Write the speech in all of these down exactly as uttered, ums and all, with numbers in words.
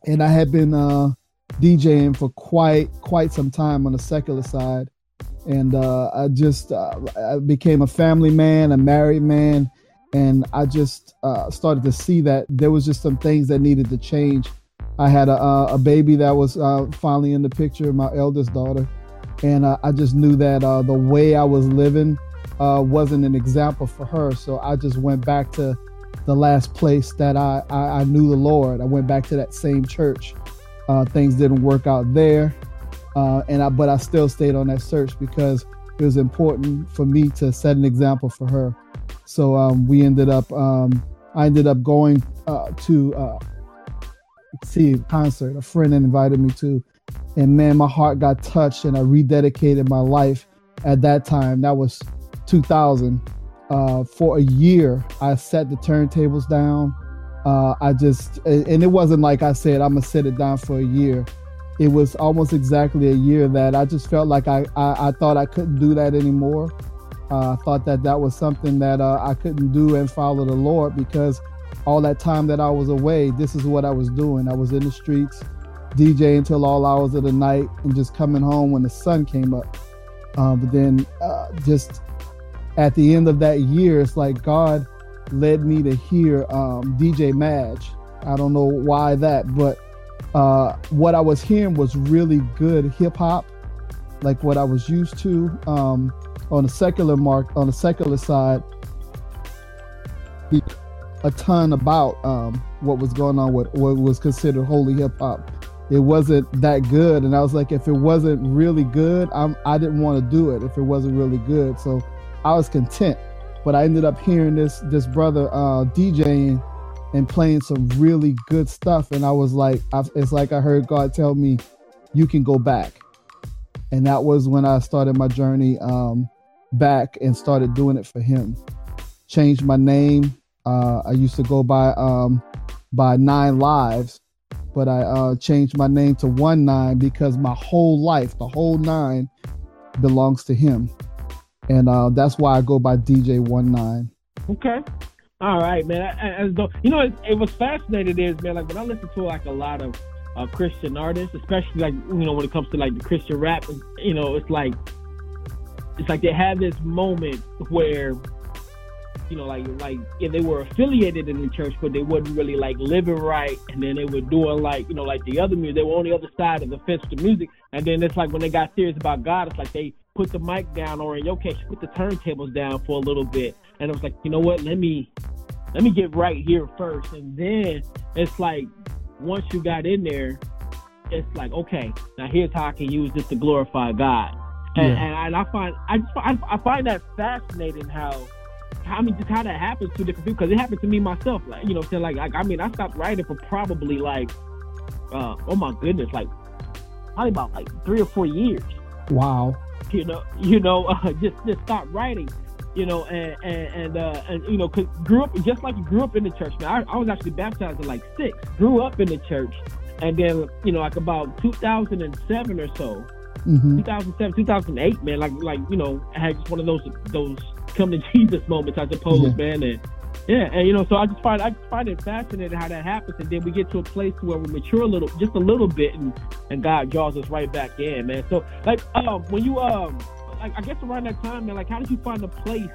and I had been uh, DJing for quite quite some time on the secular side, and uh, I just uh, I became a family man, a married man, and I just uh, started to see that there was just some things that needed to change. I had a, a baby that was uh, finally in the picture, my eldest daughter, and uh, I just knew that uh, the way I was living uh, wasn't an example for her, so I just went back to the last place that I, I, I knew the Lord. I went back to that same church. Uh, things didn't work out there, uh, and I, but I still stayed on that search because it was important for me to set an example for her. So um, we ended up, um, I ended up going uh, to uh, see a concert. A friend invited me to, And man, my heart got touched and I rededicated my life at that time. That was two thousand. Uh, for a year, I set the turntables down. Uh, I just, and it wasn't like I said, I'm going to set it down for a year. It was almost exactly a year that I just felt like I, I, I thought I couldn't do that anymore. Uh, I thought that that was something that uh, I couldn't do and follow the Lord, because all that time that I was away, this is what I was doing. I was in the streets, DJing until all hours of the night and just coming home when the sun came up. Uh, but then uh, just at the end of that year, it's like God led me to hear um, D J Madge. I don't know why that, but uh, what I was hearing was really good hip hop, like what I was used to. Um, on the secular mark, on the secular side, a ton about um, what was going on with what was considered holy hip hop. It wasn't that good, and I was like, if it wasn't really good, I'm, I didn't want to do it. If it wasn't really good, so I was content. But I ended up hearing this this brother uh, DJing and playing some really good stuff, and I was like, I, it's like I heard God tell me, "You can go back." And that was when I started my journey um, back and started doing it for Him. Changed my name. Uh, I used to go by um, by Nine Lives, but I uh, changed my name to One Nine, because my whole life, the whole nine, belongs to Him. And uh, that's why I go by D J One Nine. Okay. All right, man. I, I, I, you know, it, it was fascinating is, man, like when I listen to like a lot of uh, Christian artists, especially like, you know, when it comes to like the Christian rap, you know, it's like, it's like they have this moment where, you know, like, like if they were affiliated in the church, but they wouldn't really like live it right. And then they were doing like, you know, like the other music, they were on the other side of the fence to music. And then it's like when they got serious about God, it's like they put the mic down, or in your case, put the turntables down for a little bit. And I was like, you know what, let me, let me get right here first. And then it's like, once you got in there, it's like, okay, now here's how I can use this to glorify God. And, yeah. and I find, I just, I find that fascinating how, I mean, just how that happens to different people, because it happened to me myself. Like, you know, so like, like I mean, I stopped writing for probably like, uh, oh my goodness, like probably about like three or four years. Wow. You know, you know, uh, just just stopped writing, you know, and and, and uh, and you know, 'cause grew up just like you grew up in the church. Man, I, I was actually baptized at like six. Grew up in the church, and then you know, like about two thousand seven or so, mm-hmm. two thousand seven, two thousand eight, man, like like you know, I had just one of those those. come to Jesus moments, I suppose, yeah. man. And yeah, and you know, so I just find I just find it fascinating how that happens, and then we get to a place where we mature a little, just a little bit, and, and God draws us right back in, man. So, like, um, when you um, like I guess around that time, man, like, how did you find a place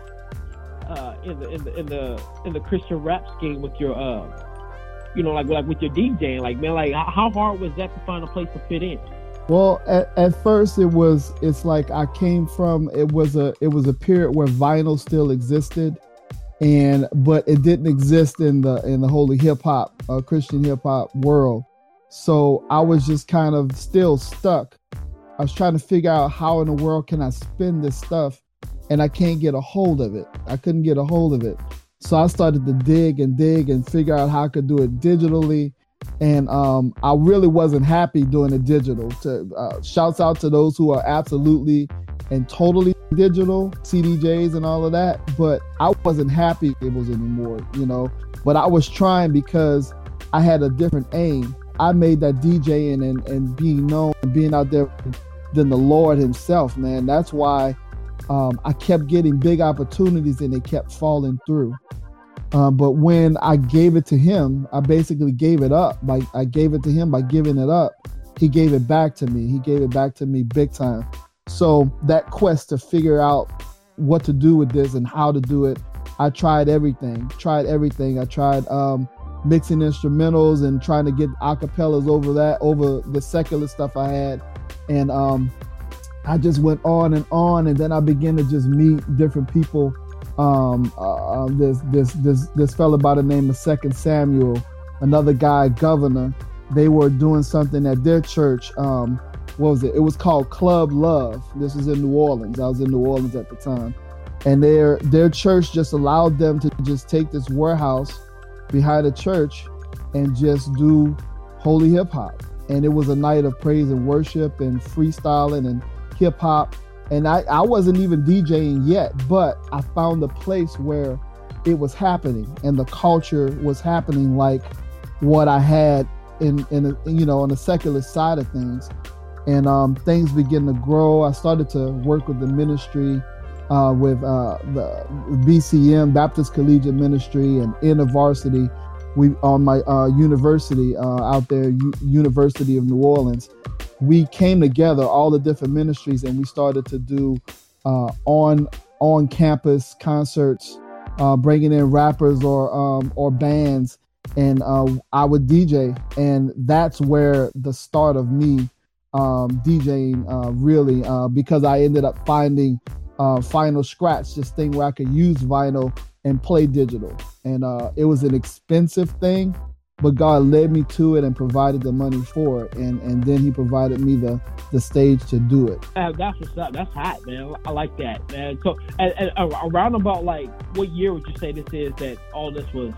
uh in the in the in the in the Christian rap scene with your uh, you know, like like with your DJing, like man, like how hard was that to find a place to fit in? Well, at, at first it was, it's like I came from, it was a, it was a period where vinyl still existed, and, but it didn't exist in the, in the holy hip hop, uh, Christian hip hop world. So I was just kind of still stuck. I was trying to figure out how in the world can I spin this stuff, and I can't get a hold of it. I couldn't get a hold of it. So I started to dig and dig and figure out how I could do it digitally. And um, I really wasn't happy doing it digital. To uh, shouts out to those who are absolutely and totally digital, C D Js and all of that. But I wasn't happy it was anymore, you know. But I was trying because I had a different aim. I made that DJing and, and being known and being out there than the Lord Himself, man. That's why um, I kept getting big opportunities and they kept falling through. Um, but when I gave it to Him, I basically gave it up. Like I gave it to Him by giving it up. He gave it back to me. He gave it back to me big time. So that quest to figure out what to do with this and how to do it, I tried everything. Tried everything. I tried um, mixing instrumentals and trying to get acapellas over that, over the secular stuff I had. And um, I just went on and on. And then I began to just meet different people. Um, uh, this this this this fella by the name of Second Samuel, another guy, Governor. They were doing something at their church. Um, what was it? It was called Club Love. This was in New Orleans. I was in New Orleans at the time, and their their church just allowed them to just take this warehouse behind the church and just do holy hip hop. and it was a night of praise and worship and freestyling and hip hop. And I, I wasn't even DJing yet, but I found a place where it was happening and the culture was happening like what I had in, in a, you know, on the secular side of things. And um, things began to grow. I started to work with the ministry, uh, with uh, the B C M, Baptist Collegiate Ministry, and InterVarsity. We on my uh, university uh, out there, U- University of New Orleans. We came together, all the different ministries, and we started to do uh, on on campus concerts, uh, bringing in rappers or um, or bands, and uh, I would D J, and that's where the start of me um, DJing uh, really, uh, because I ended up finding uh, Final Scratch, this thing where I could use vinyl and play digital, and uh, it was an expensive thing. But God led me to it and provided the money for it. And, and then he provided me the, the stage to do it. Uh, that's what's up. That's hot, man. I like that, man. So and, and around about, like, what year would you say this is that all this was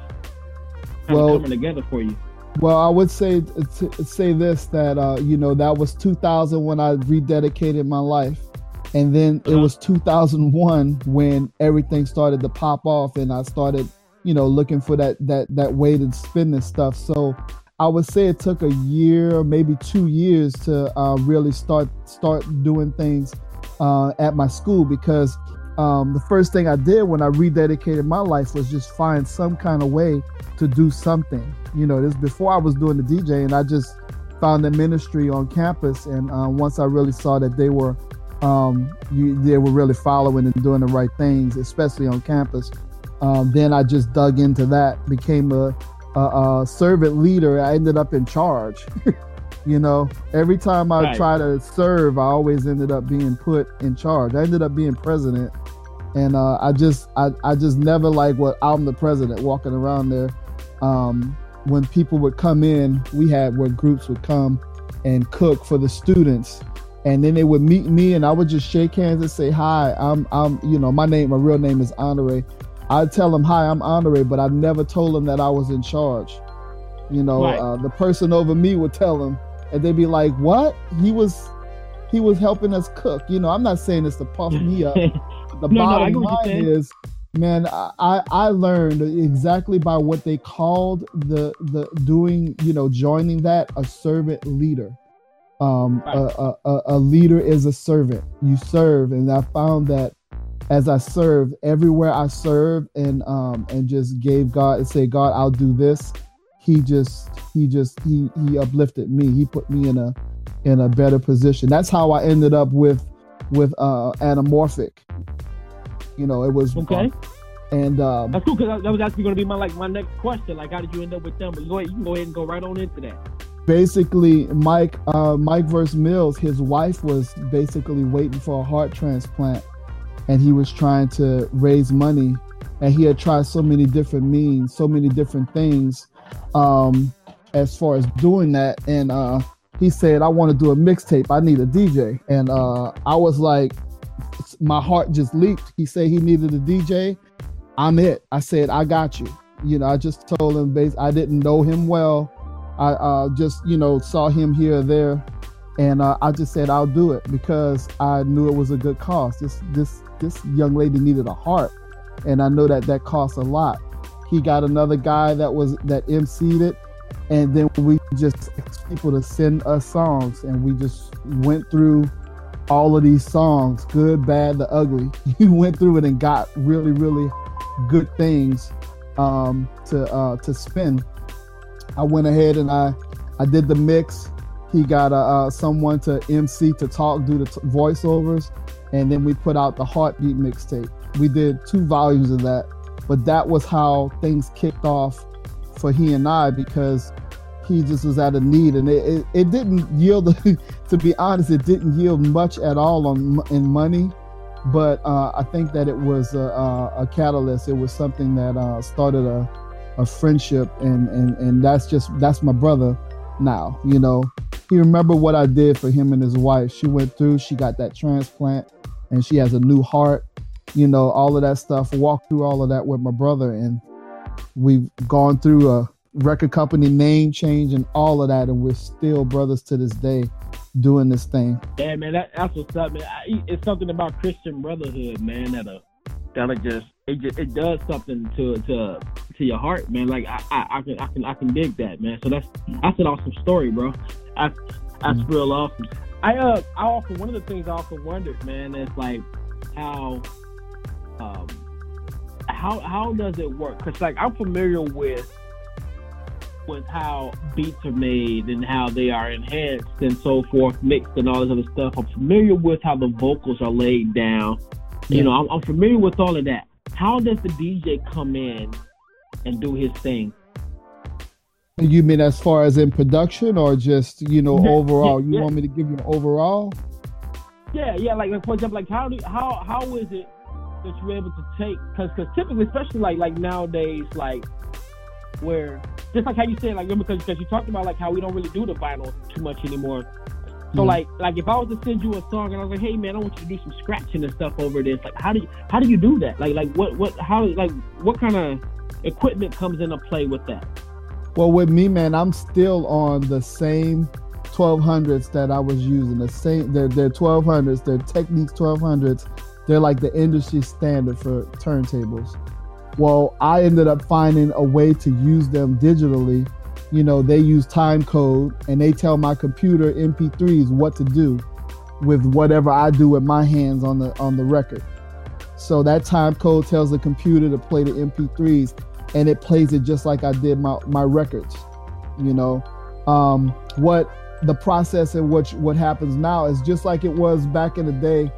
well, coming together for you? Well, I would say say this, that, uh, you know, that was two thousand when I rededicated my life. And then uh-huh. It was two thousand one when everything started to pop off and I started, you know, looking for that that that way to spend this stuff. So I would say it took a year or maybe two years to uh, really start start doing things uh, at my school, because um, the first thing I did when I rededicated my life was just find some kind of way to do something. You know, this before I was doing the D J, and I just found the ministry on campus. And uh, once I really saw that they were um, you, they were really following and doing the right things, especially on campus. Um, then I just dug into that, became a, a, a servant leader. I ended up in charge. You know, every time I right. try to serve, I always ended up being put in charge. I ended up being president. And uh, I just I, I just never like what I'm the president walking around there. Um, when people would come in, we had where groups would come and cook for the students. And then they would meet me and I would just shake hands and say, hi, I'm, I'm you know, my name, my real name is Honoré. I'd tell them, hi, I'm Honoré, but I never told them that I was in charge. You know, right. uh, the person over me would tell them, and they'd be like, what? He was he was helping us cook. You know, I'm not saying this to puff me up. The no, bottom no, line is, man, I, I, I learned exactly by what they called the the doing, you know, joining that, a servant leader. Um, right. a, a, a leader is a servant. You serve, and I found that as I served, everywhere I served, and um, and just gave God and say, God, I'll do this. He just, he just, he he uplifted me. He put me in a in a better position. That's how I ended up with with uh, Anamorphic. You know, it was okay. Uh, and um, that's cool, because that was actually going to be my like my next question. Like, how did you end up with them? But go ahead, you can go ahead and go right on into that. Basically, Mike uh, Mike versus Mills, his wife was basically waiting for a heart transplant. And he was trying to raise money, and he had tried so many different means, so many different things um, as far as doing that. And uh, he said, I want to do a mixtape. I need a D J. And uh, I was like, my heart just leaped. He said he needed a D J. I'm it. I said, I got you. You know, I just told him, bas- I didn't know him well. I uh, just, you know, saw him here or there. And uh, I just said, I'll do it, because I knew it was a good cause. This this this young lady needed a heart, and I know that that costs a lot. He got another guy that was that emceed it, and then we just asked people to send us songs, and we just went through all of these songs, good, bad, the ugly. He went through it and got really, really good things um, to uh, to spin. I went ahead and I I did the mix. He got uh, someone to M C, to talk, do the t- voiceovers, and then we put out the Heartbeat mixtape. We did two volumes of that, but that was how things kicked off for he and I, because he just was out of need, and it, it, it didn't yield, to be honest, it didn't yield much at all on, in money, but uh, I think that it was a, a catalyst. It was something that uh, started a, a friendship, and, and, and that's just, that's my brother now, you know. He remembered what I did for him and his wife. She went through, she got that transplant, and she has a new heart, you know, all of that stuff. Walked through all of that with my brother, and we've gone through a record company name change and all of that, and we're still brothers to this day doing this thing. Yeah, man, that, that's what's up, man. I, it's something about Christian brotherhood, man, that uh, that'll just it just, it does something to to to your heart, man. Like I, I, I can I can I can dig that, man. So that's that's an awesome story, bro. I, that's mm-hmm. real awesome. I uh I often one of the things I often wondered, man, is like how um how how does it work? Cause like I'm familiar with with how beats are made and how they are enhanced and so forth, mixed and all this other stuff. I'm familiar with how the vocals are laid down. You yeah. know, I'm, I'm familiar with all of that. How does the D J come in and do his thing? You mean as far as in production or just, you know, yeah, overall? Yeah, you yeah. want me to give you an overall? Yeah, yeah. Like, like for example, like how do how how is it that you're able to take? Because because typically, especially like like nowadays, like where just like how you said, like because because you talked about like how we don't really do the vinyl too much anymore. So mm-hmm. like like if I was to send you a song and I was like, hey man, I want you to do some scratching and stuff over this, like how do you how do you do that? Like like what what how like what kind of equipment comes into play with that? Well, with me, man, I'm still on the same twelve hundreds that I was using. The same, they're, they're twelve hundreds, they're Technics twelve hundreds. They're like the industry standard for turntables. Well, I ended up finding a way to use them digitally. You know, they use time code and they tell my computer M P threes what to do with whatever I do with my hands on the on the record. So that time code tells the computer to play the M P threes. And it plays it just like I did my, my records, you know. Um, what the process and what what happens now is just like it was back in the day.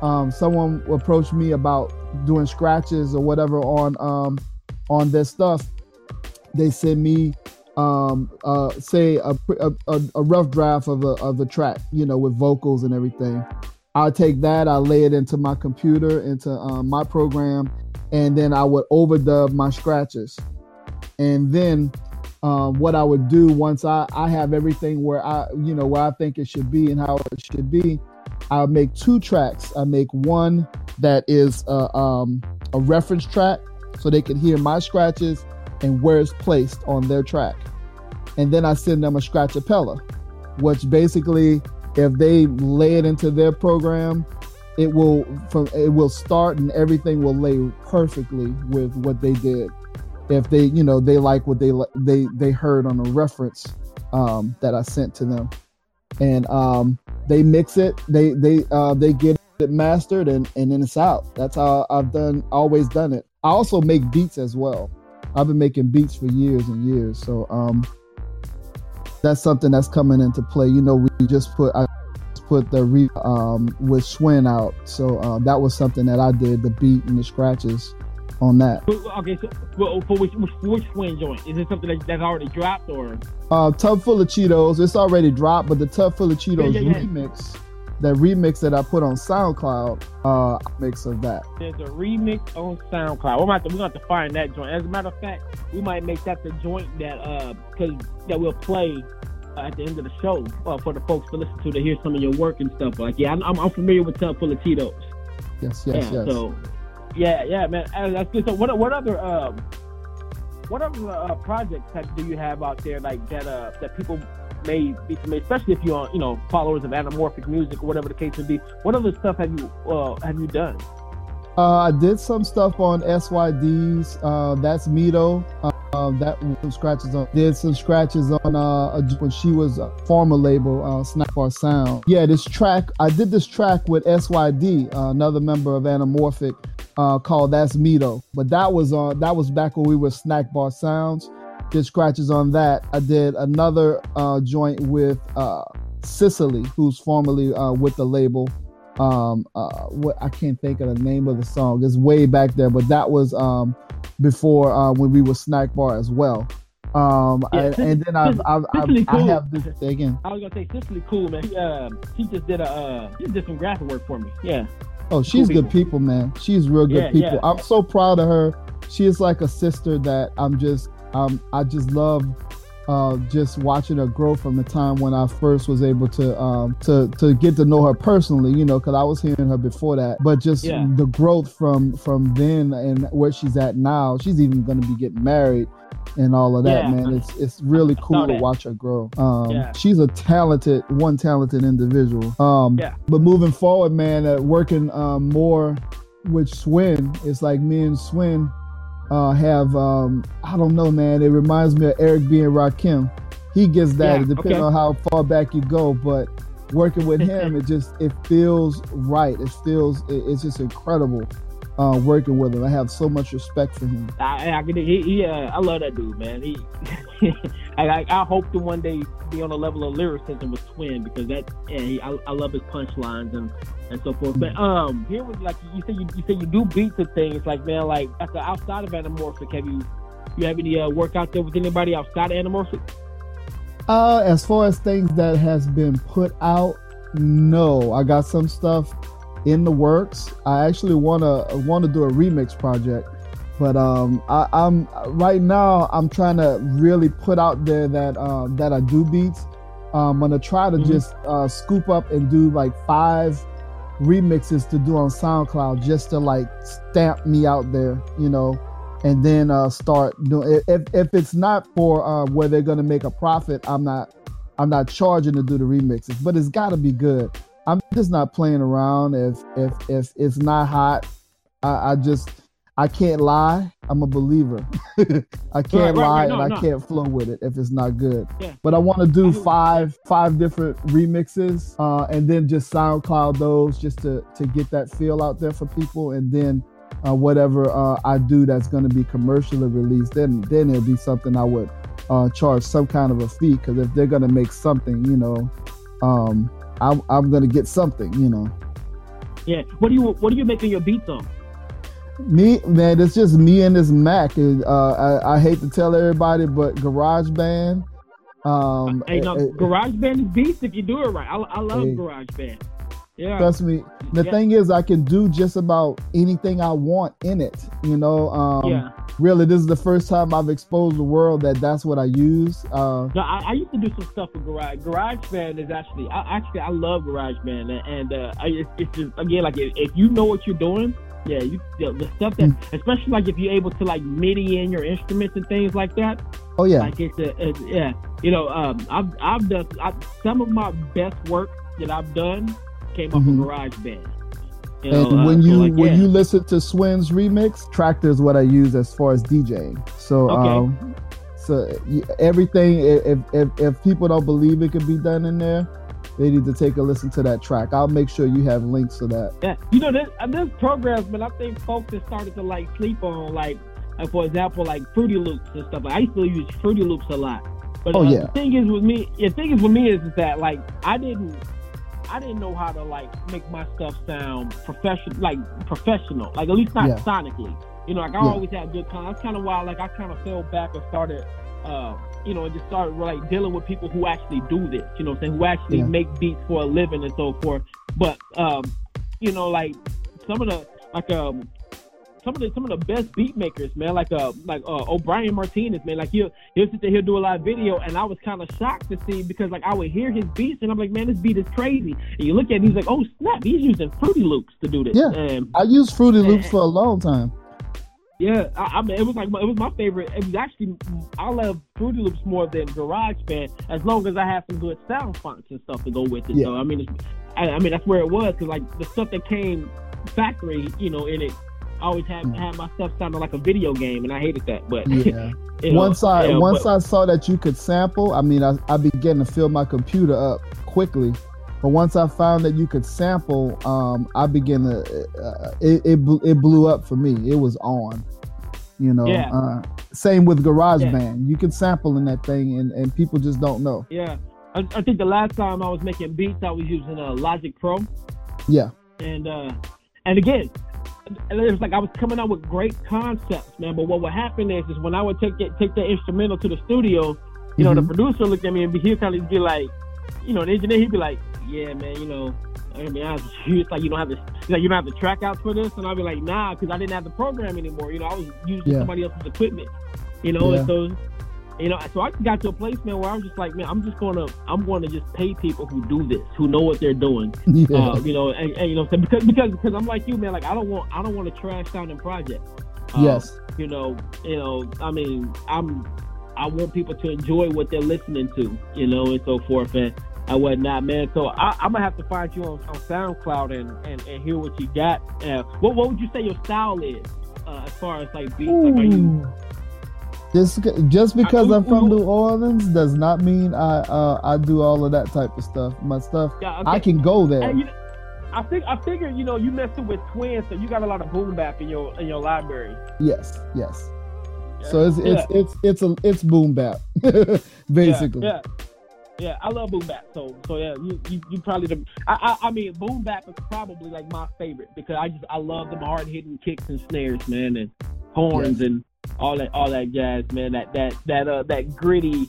Um, someone approached me about doing scratches or whatever on um, on their stuff. They send me, um, uh, say, a, a a rough draft of a of the track, you know, with vocals and everything. I take that, I lay it into my computer, into um, my program. And then I would overdub my scratches. And then um, what I would do once I, I have everything where I, you know, where I think it should be and how it should be, I'll make two tracks. I make one that is a, um, a reference track so they can hear my scratches and where it's placed on their track. And then I send them a scratch-a-pella, which basically if they lay it into their program, It will from it will start and everything will lay perfectly with what they did. If they, you know, they like what they they they heard on a reference um, that I sent to them, and um, they mix it, they they uh, they get it mastered, and and then it's out. That's how I've done always done it. I also make beats as well. I've been making beats for years and years, so um, that's something that's coming into play. You know, we just put. I, put the re um with Swin out, so uh, that was something that I did, the beat and the scratches on that. Okay, so well, for which, which Swin joint is it? Something that, that's already dropped, or uh Tub Full of Cheetos? It's already dropped, but the Tub Full of Cheetos yeah, yeah, yeah. remix, that remix that I put on SoundCloud, uh mix of that. There's a remix on SoundCloud. We're about to, we're gonna have to find that joint. As a matter of fact, we might make that the joint that uh cause that we'll play at the end of the show uh, for the folks to listen to, to hear some of your work and stuff. Like, yeah, I'm, I'm familiar with Tub Full of Cheetos. Yes, yes, yeah, yes. So, yeah, yeah, man. That's good. So, what, what other, um, what other uh, projects have, do you have out there, like that, uh, that people may be familiar, especially if you're, you know, followers of Anamorphic Music or whatever the case may be? What other stuff have you, uh, have you done? Uh, I did some stuff on S Y Ds. Uh, that's Mito. Uh, Uh, that some scratches on did some scratches on uh when she was a former label, uh Snap Bar Sound. Yeah, this track I did this track with S Y D, uh, another member of Anamorphic, uh, called That's Mito. But that was on that was back when we were Snack Bar Sounds. Did scratches on that. I did another uh joint with uh Sicily, who's formerly uh with the label. Um, uh, what I can't think of the name of the song. It's way back there, but that was um. before uh, when we were Snack Bar as well. Um, yeah, I, and then I've, I've, I've, I've, cool. I have this again. I was going to say Sicily cool, man. She, uh, she just did a, uh, she did some graphic work for me. Yeah. Oh, she's cool good people. people, man. She's real good yeah, people. Yeah. I'm so proud of her. She is like a sister that I'm just, um, I just love uh, just watching her grow from the time when I first was able to, um, to, to get to know her personally, you know, cause I was hearing her before that, but just yeah. the growth from, from then and where she's at now. She's even going to be getting married and all of that, yeah, man. It's it's really I cool to watch her grow. Um, yeah. She's a talented, one talented individual. Um, yeah. But moving forward, man, uh, working um, more with Swin, it's like me and Swin uh, have, um, I don't know, man, it reminds me of Eric B and Rakim. He gets that, yeah, depending okay. on how far back you go, but working with him, it just, it feels right. It feels, it, it's just incredible. Uh, working with him, I have so much respect for him. I, I he, he, uh, I love that dude, man. He, I, I, I hope to one day be on a level of lyricism with Swin, because that, yeah, he, I, I love his punchlines and, and so forth. But um, here was like you say, you, you say you do beats and things. Like man, like after, outside of Anamorphic, have you, you have any uh, work out there with anybody outside of Anamorphic? Uh, as far as things that has been put out, no. I got some stuff in the works. I actually wanna wanna do a remix project, but um, I, I'm right now I'm trying to really put out there that uh, that I do beats. I'm gonna try to mm-hmm. just uh, scoop up and do like five remixes to do on SoundCloud, just to like stamp me out there, you know, and then uh, start doing. If if it's not for uh, where they're gonna make a profit, I'm not I'm not charging to do the remixes, but it's gotta be good. I'm just not playing around. If if if it's not hot, I, I just I can't lie. I'm a believer. I can't right, right, lie right, no, and no. I can't flow with it if it's not good. Yeah. But I want to do five five different remixes, uh, and then just SoundCloud those just to to get that feel out there for people. And then uh, whatever uh, I do that's going to be commercially released, then then it'll be something I would uh, charge some kind of a fee, because if they're going to make something, you know. Um, I'm, I'm gonna get something, you know. Yeah. What do you What are you making your beats on? Me, man. It's just me and this Mac. And, uh, I, I hate to tell everybody, but GarageBand. Um, hey, no, it, GarageBand is beats if you do it right. I, I love hey, GarageBand. Yeah. Trust me. The yeah. thing is, I can do just about anything I want in it. You know. Um, yeah. Really, this is the first time I've exposed the world that that's what I use. Uh, no, I, I used to do some stuff with Garage. GarageBand is actually, I, actually, I love GarageBand, and, and uh, I, it's, it's just again like if, if you know what you're doing, yeah, you, the, the stuff that, mm. especially like if you're able to like MIDI in your instruments and things like that. Oh yeah, like it's, a, it's yeah, you know, um, I've I've done I, some of my best work that I've done came mm-hmm. off of GarageBand. You know, and when uh, you so like, when yeah. you listen to Swin's remix, Traktor is what I use as far as DJing. So, okay. um, so everything. If, if if people don't believe it can be done in there, they need to take a listen to that track. I'll make sure you have links to that. Yeah, you know, there's, there's programs, but I think folks have started to like sleep on, like, like for example, like Fruity Loops and stuff. Like I used to use Fruity Loops a lot. But oh, uh, yeah. the thing is with me, the thing is with me is, is that like I didn't. I didn't know how to like make my stuff sound professional, like professional, like at least not yeah. sonically. You know, like I yeah. always had good time. That's kind of why, like, I kind of fell back and started, uh, you know, and just started like dealing with people who actually do this. You know, what I'm saying, who actually yeah. make beats for a living and so forth. But, um, you know, like some of the like um, some of the some of the best beat makers, man, like uh, like uh, O'Brien Martinez, man, like he'll he'll sit there, he'll do a live video, and I was kind of shocked to see, because like I would hear his beats and I'm like, man, this beat is crazy. And you look at it, he's like, oh snap, he's using Fruity Loops to do this. Yeah, and, I used Fruity Loops and, for a long time. Yeah, I, I mean, it was like it was my favorite. It was actually I love Fruity Loops more than GarageBand, as long as I have some good sound fonts and stuff to go with it. Yeah. So I mean, it's, I, I mean that's where it was, because like the stuff that came factory, you know, in it. I always had, had my stuff sounding like a video game, and I hated that. But yeah. you know, once I you know, once but, I saw that you could sample, I mean, I, I began to fill my computer up quickly. But once I found that you could sample, um, I began to uh, it, it it blew up for me. It was on, you know. Yeah. Uh, same with GarageBand, yeah. you can sample in that thing, and, and people just don't know. Yeah, I, I think the last time I was making beats, I was using uh, Logic Pro. Yeah, and uh, and again. And it was like I was coming out with great concepts, man. But what would happen is, is when I would take that, take that instrumental to the studio, you know, mm-hmm. the producer looked at me and be, he'd kind of be like, you know, the engineer, he'd be like, yeah, man, you know, I mean, I was, it's like you don't have to, like you don't have the track out for this, and I'd be like, nah, because I didn't have the program anymore. You know, I was using yeah. somebody else's equipment, you know, yeah. and so. You know, so I got to a place, man, where I was just like, man, I'm just gonna, I'm gonna just pay people who do this, who know what they're doing. Yeah. Uh, you know, and, and you know, because because because I'm like you, man. Like I don't want, I don't want a trash sounding project. Um, yes. You know, you know, I mean, I'm, I want people to enjoy what they're listening to, you know, and so forth and, and whatnot, man. So I, I'm gonna have to find you on, on SoundCloud and, and, and hear what you got. Uh, what what would you say your style is uh, as far as like beats? Like, are you... Just just because I, ooh, I'm from ooh. New Orleans does not mean I uh, I do all of that type of stuff. My stuff, yeah, okay. I can go there. And, you know, I think I figure you know you messing with Twins, so you got a lot of boom bap in your in your library. Yes, yes. Yeah. So it's it's, yeah. it's it's it's a it's boom bap, basically. Yeah, yeah. Yeah, I love boom bap. So, so yeah, you you, you probably the I, I I mean boom bap is probably like my favorite because I just I love them hard hitting kicks and snares, man, and horns yes. and all that all that jazz, man. That that that uh that gritty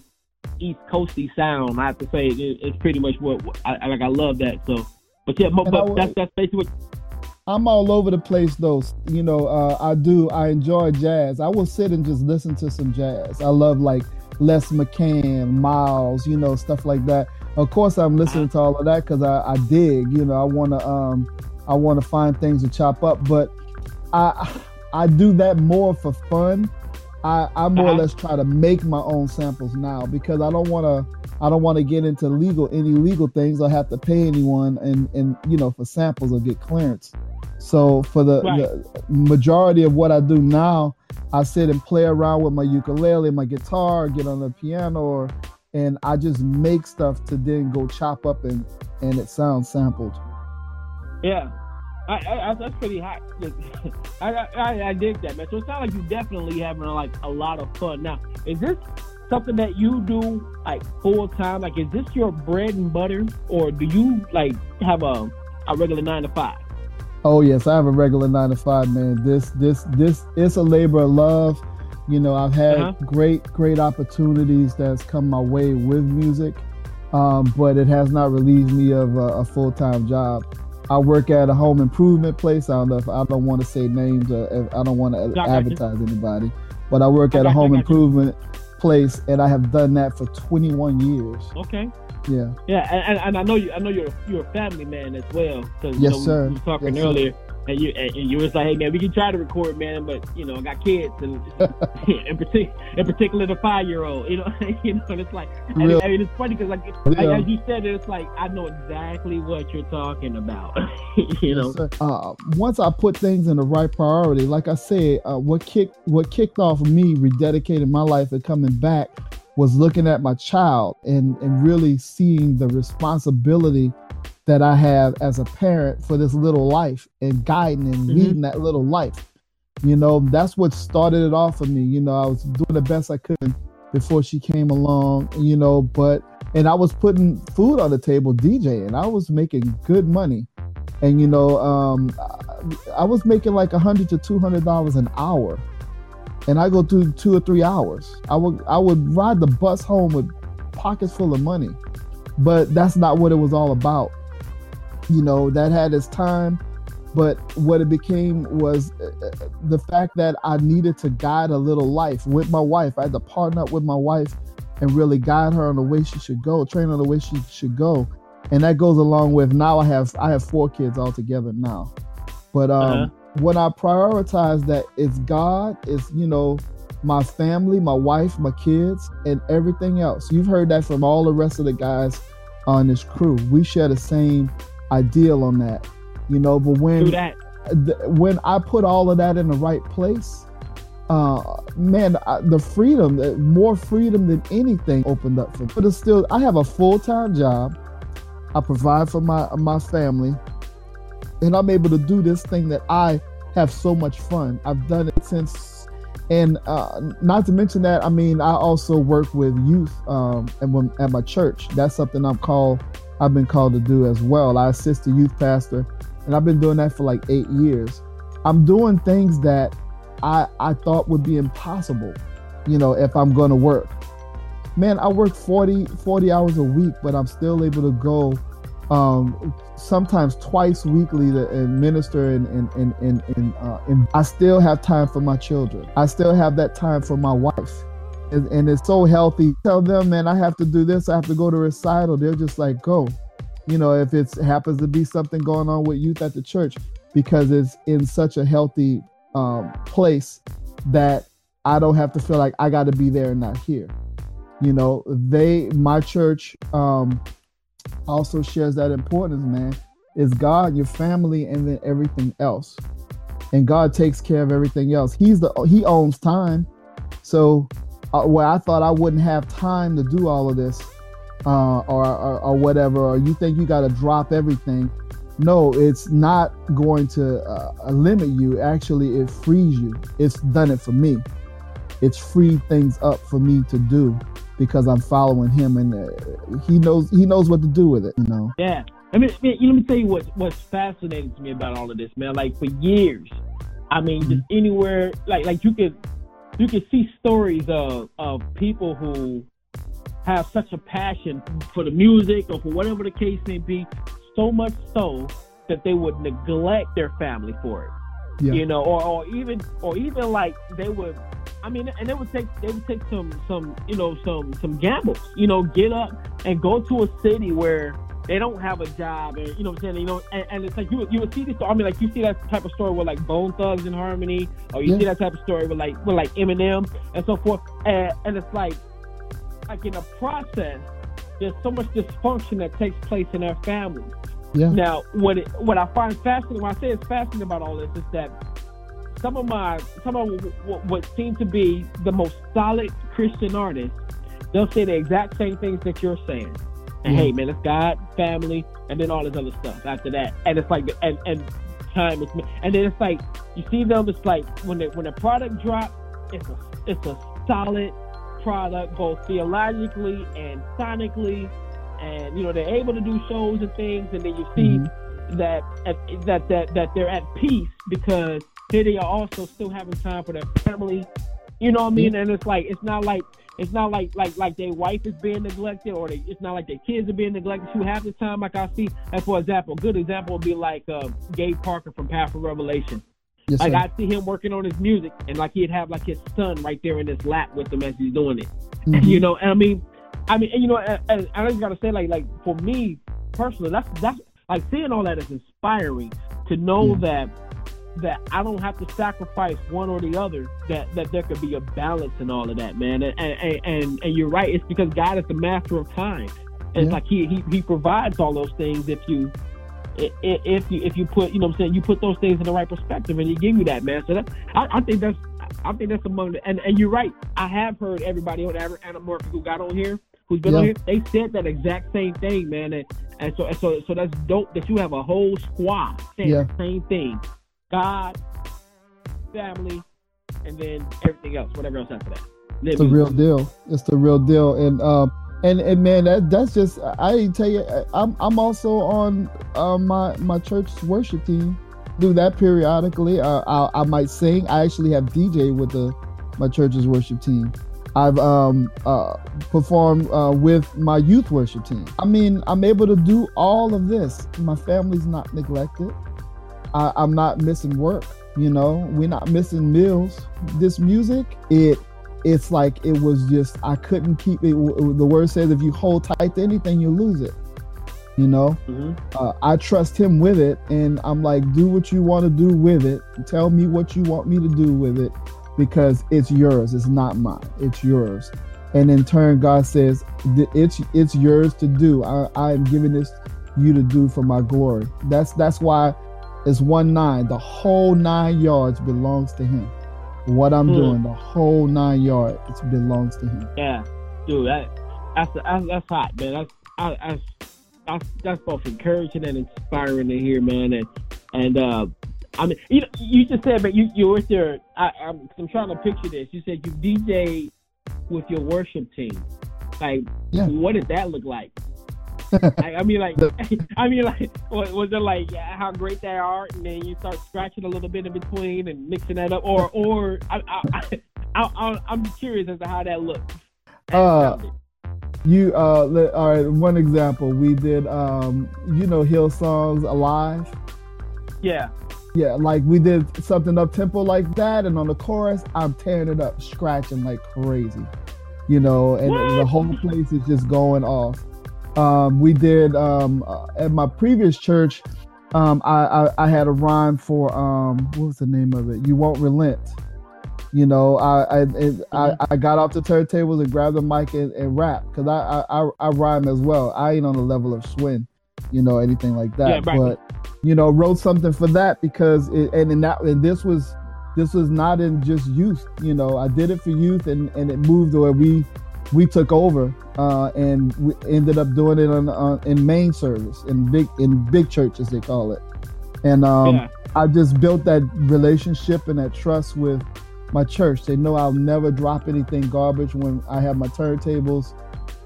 East Coasty sound. I have to say it, it's pretty much what I like. I love that. So, but yeah, but would, that's that's basically. What... I'm all over the place though. You know, uh, I do I enjoy jazz. I will sit and just listen to some jazz. I love like. Les McCann, Miles, you know, stuff like that. Of course, I'm listening to all of that because I, I dig, you know, I want to um, I want to find things to chop up, but I I do that more for fun. I, I more uh-huh. or less try to make my own samples now because I don't want to I don't want to get into legal any legal things or have to pay anyone and, and you know for samples or get clearance. So for the, right. the majority of what I do now, I sit and play around with my ukulele, my guitar, get on the piano, or, and I just make stuff to then go chop up and, and it sounds sampled. Yeah, I, I, that's pretty hot. I, I I dig that, man. So it sounds like you definitely having like a lot of fun. Now, is this something that you do like full time? Like, is this your bread and butter, or do you like have a a regular nine to five? Oh yes, I have a regular nine to five, man. This, this, this, it's a labor of love. You know, I've had uh-huh. great, great opportunities that's come my way with music, um, but it has not relieved me of a, a full-time job. I work at a home improvement place. I don't know if I don't want to say names. Or I don't want to advertise you. anybody, but I work I at a home you, improvement you. place, and I have done that for twenty-one years. Okay. Yeah, yeah, and, and I know you. I know you're you're a family man as well. Cause, yes, you know, sir. We were talking yes, earlier, sir. and you and, and you was like, "Hey, man, we can try to record, man, but you know, I got kids, and in particular, in particular, the five-year-old. You know, you know, and it's like, and, I mean, it's funny because like, yeah. like as you said, it's like I know exactly what you're talking about. you know, yes, uh, once I put things in the right priority, like I said, uh, what kicked what kicked off me rededicating my life and coming back. Was looking at my child and, and really seeing the responsibility that I have as a parent for this little life and guiding and leading mm-hmm. that little life. You know, that's what started it off for me. You know, I was doing the best I could before she came along, you know, but, and I was putting food on the table, DJing, I was making good money. And, you know, um, I was making like one hundred to two hundred dollars an hour. And I go through two or three hours. I would I would ride the bus home with pockets full of money, but that's not what it was all about. You know, that had its time, but what it became was the fact that I needed to guide a little life with my wife. I had to partner up with my wife and really guide her on the way she should go, train her the way she should go. And that goes along with now I have I have four kids altogether now, but um. Uh-huh. When I prioritize that it's God, it's, you know, my family, my wife, my kids, and everything else. You've heard that from all the rest of the guys on this crew. We share the same ideal on that, you know, but when that. Th- when I put all of that in the right place, uh, man, I, the freedom, the, more freedom than anything opened up for me. But it's still, I have a full-time job. I provide for my my family. And I'm able to do this thing that I have so much fun. I've done it since, and uh, not to mention that, I mean, I also work with youth um, and when, at my church. That's something I'm called, I've been called to do as well. I assist the youth pastor, and I've been doing that for like eight years. I'm doing things that I I thought would be impossible, you know, if I'm going to work. Man, I work forty hours a week, but I'm still able to go um sometimes twice weekly to and minister and and and and, and, uh, and I still have time for my children. I still have that time for my wife, and, and it's so healthy. Tell them, man, I have to do this, I have to go to recital, they're just like, go, you know, if it happens to be something going on with youth at the church, because it's in such a healthy um, place that I don't have to feel like I got to be there and not here. You know, they, my church um, also shares that importance, man. It's God, your family, and then everything else. And God takes care of everything else. He's the, he owns time. So uh, where I thought I wouldn't have time to do all of this uh, or, or, or whatever, or you think you got to drop everything. No, it's not going to uh, limit you. Actually, it frees you. It's done it for me. It's freed things up for me to do because I'm following him, and uh, he knows he knows what to do with it. You know. Yeah. I mean, let me tell you what, what's fascinating to me about all of this, man. Like, for years, I mean, mm-hmm. just anywhere, like like you could you could see stories of of people who have such a passion for the music or for whatever the case may be. So much so that they would neglect their family for it, yeah. you know, or, or even, or even like they would, I mean, and they would take, they would take some, some, you know, some, some gambles, you know, get up and go to a city where they don't have a job, and you know what I'm saying, you know, and, and it's like you, you would see this, I mean, like you see that type of story with like Bone Thugs and Harmony, or you yeah. see that type of story with like with like Eminem and so forth, and, and it's like, like in the process, there's so much dysfunction that takes place in our families. Yeah. Now, what it, what I find fascinating, when I say it's fascinating about all this, is that some of my, some of what, what seem to be the most solid Christian artists, they'll say the exact same things that you're saying. And yeah. hey, man, it's God, family, and then all this other stuff after that. And it's like, and, and time is, and then it's like, you see them, it's like when the, when the product drops, it's a, it's a solid product, both theologically and sonically, and you know they're able to do shows and things, and then you see mm-hmm. that that that that they're at peace because here they are also still having time for their family, you know what I mean? Yeah. And it's like it's not like it's not like like like their wife is being neglected, or they, it's not like their kids are being neglected. You have the time, like I see. And for example, a good example would be like uh, Gabe Parker from Powerful Revelation. Yes, like, sir. I see him working on his music, and like he'd have like his son right there in his lap with him as he's doing it, mm-hmm. you know. And I mean, I mean, and, you know, and, and I just gotta say, like, like for me personally, that's that's like seeing all that is inspiring to know yeah. that that I don't have to sacrifice one or the other. That that there could be a balance in all of that, man. And and and, and you're right. It's because God is the master of time. And yeah. It's like he, he he provides all those things if you. If you if you put you know what I'm saying you put those things in the right perspective, and he give you that, man. So that I, I think that's I think that's among the, and and you're right. I have heard everybody on Anamorphic who got on here who's been yeah. on here. They said that exact same thing, man. And and so and so so that's dope that you have a whole squad saying yeah. the same thing. God, family, and then everything else, whatever else after that. Let it's the real deal. It's the real deal, and. um And, and man, that that's just, I tell you, I'm I'm also on uh, my my church's worship team. Do that periodically. Uh, I I might sing. I actually have D J with the my church's worship team. I've um uh, performed uh, with my youth worship team. I mean, I'm able to do all of this. My family's not neglected. I, I'm not missing work. You know, we're not missing meals. This music, it. It's like it was just, I couldn't keep it. The word says, if you hold tight to anything, you lose it. You know, mm-hmm. uh, I trust him with it. And I'm like, do what you want to do with it. Tell me what you want me to do with it, because it's yours. It's not mine. It's yours. And in turn, God says, it's it's yours to do. I, I am giving this you to do for my glory. That's that's why it's one nine. The whole nine yards belongs to him. What I'm mm. doing, the whole nine yards, it belongs to him. Yeah, dude, that, that's, that's that's hot, man. That's I, that's, that's that's both encouraging and inspiring to hear, man. And and uh, I mean, you you just said, but you you were there. I, I'm I'm trying to picture this. You said you D J with your worship team. Like, yeah. what did that look like? I mean, like, I mean, like, was it like how great they are, and then you start scratching a little bit in between and mixing that up, or, or I, I, I, I, I'm curious as to how that looks. Uh, you, uh, let, all right. One example, we did, um, you know, Hillsong's Alive. Yeah. Yeah, like we did something up tempo like that, and on the chorus, I'm tearing it up, scratching like crazy, you know, and what? The whole place is just going off. Um, we did um, uh, at my previous church. um, I, I, I had a rhyme for, um, what was the name of it? You Won't Relent. You know, I I, it, mm-hmm. I, I got off the turntables and grabbed the mic and, and rapped, because I, I, I, I rhyme as well. I ain't on the level of Swin, you know, anything like that. Yeah, right. But, you know, wrote something for that because, it, and, and, that, and this was, this was not in just youth, you know, I did it for youth, and, and it moved where we, we took over, uh, and we ended up doing it on, on in main service, in big, in big churches, they call it. And um, yeah. I just built that relationship and that trust with my church. They know I'll never drop anything garbage when I have my turntables,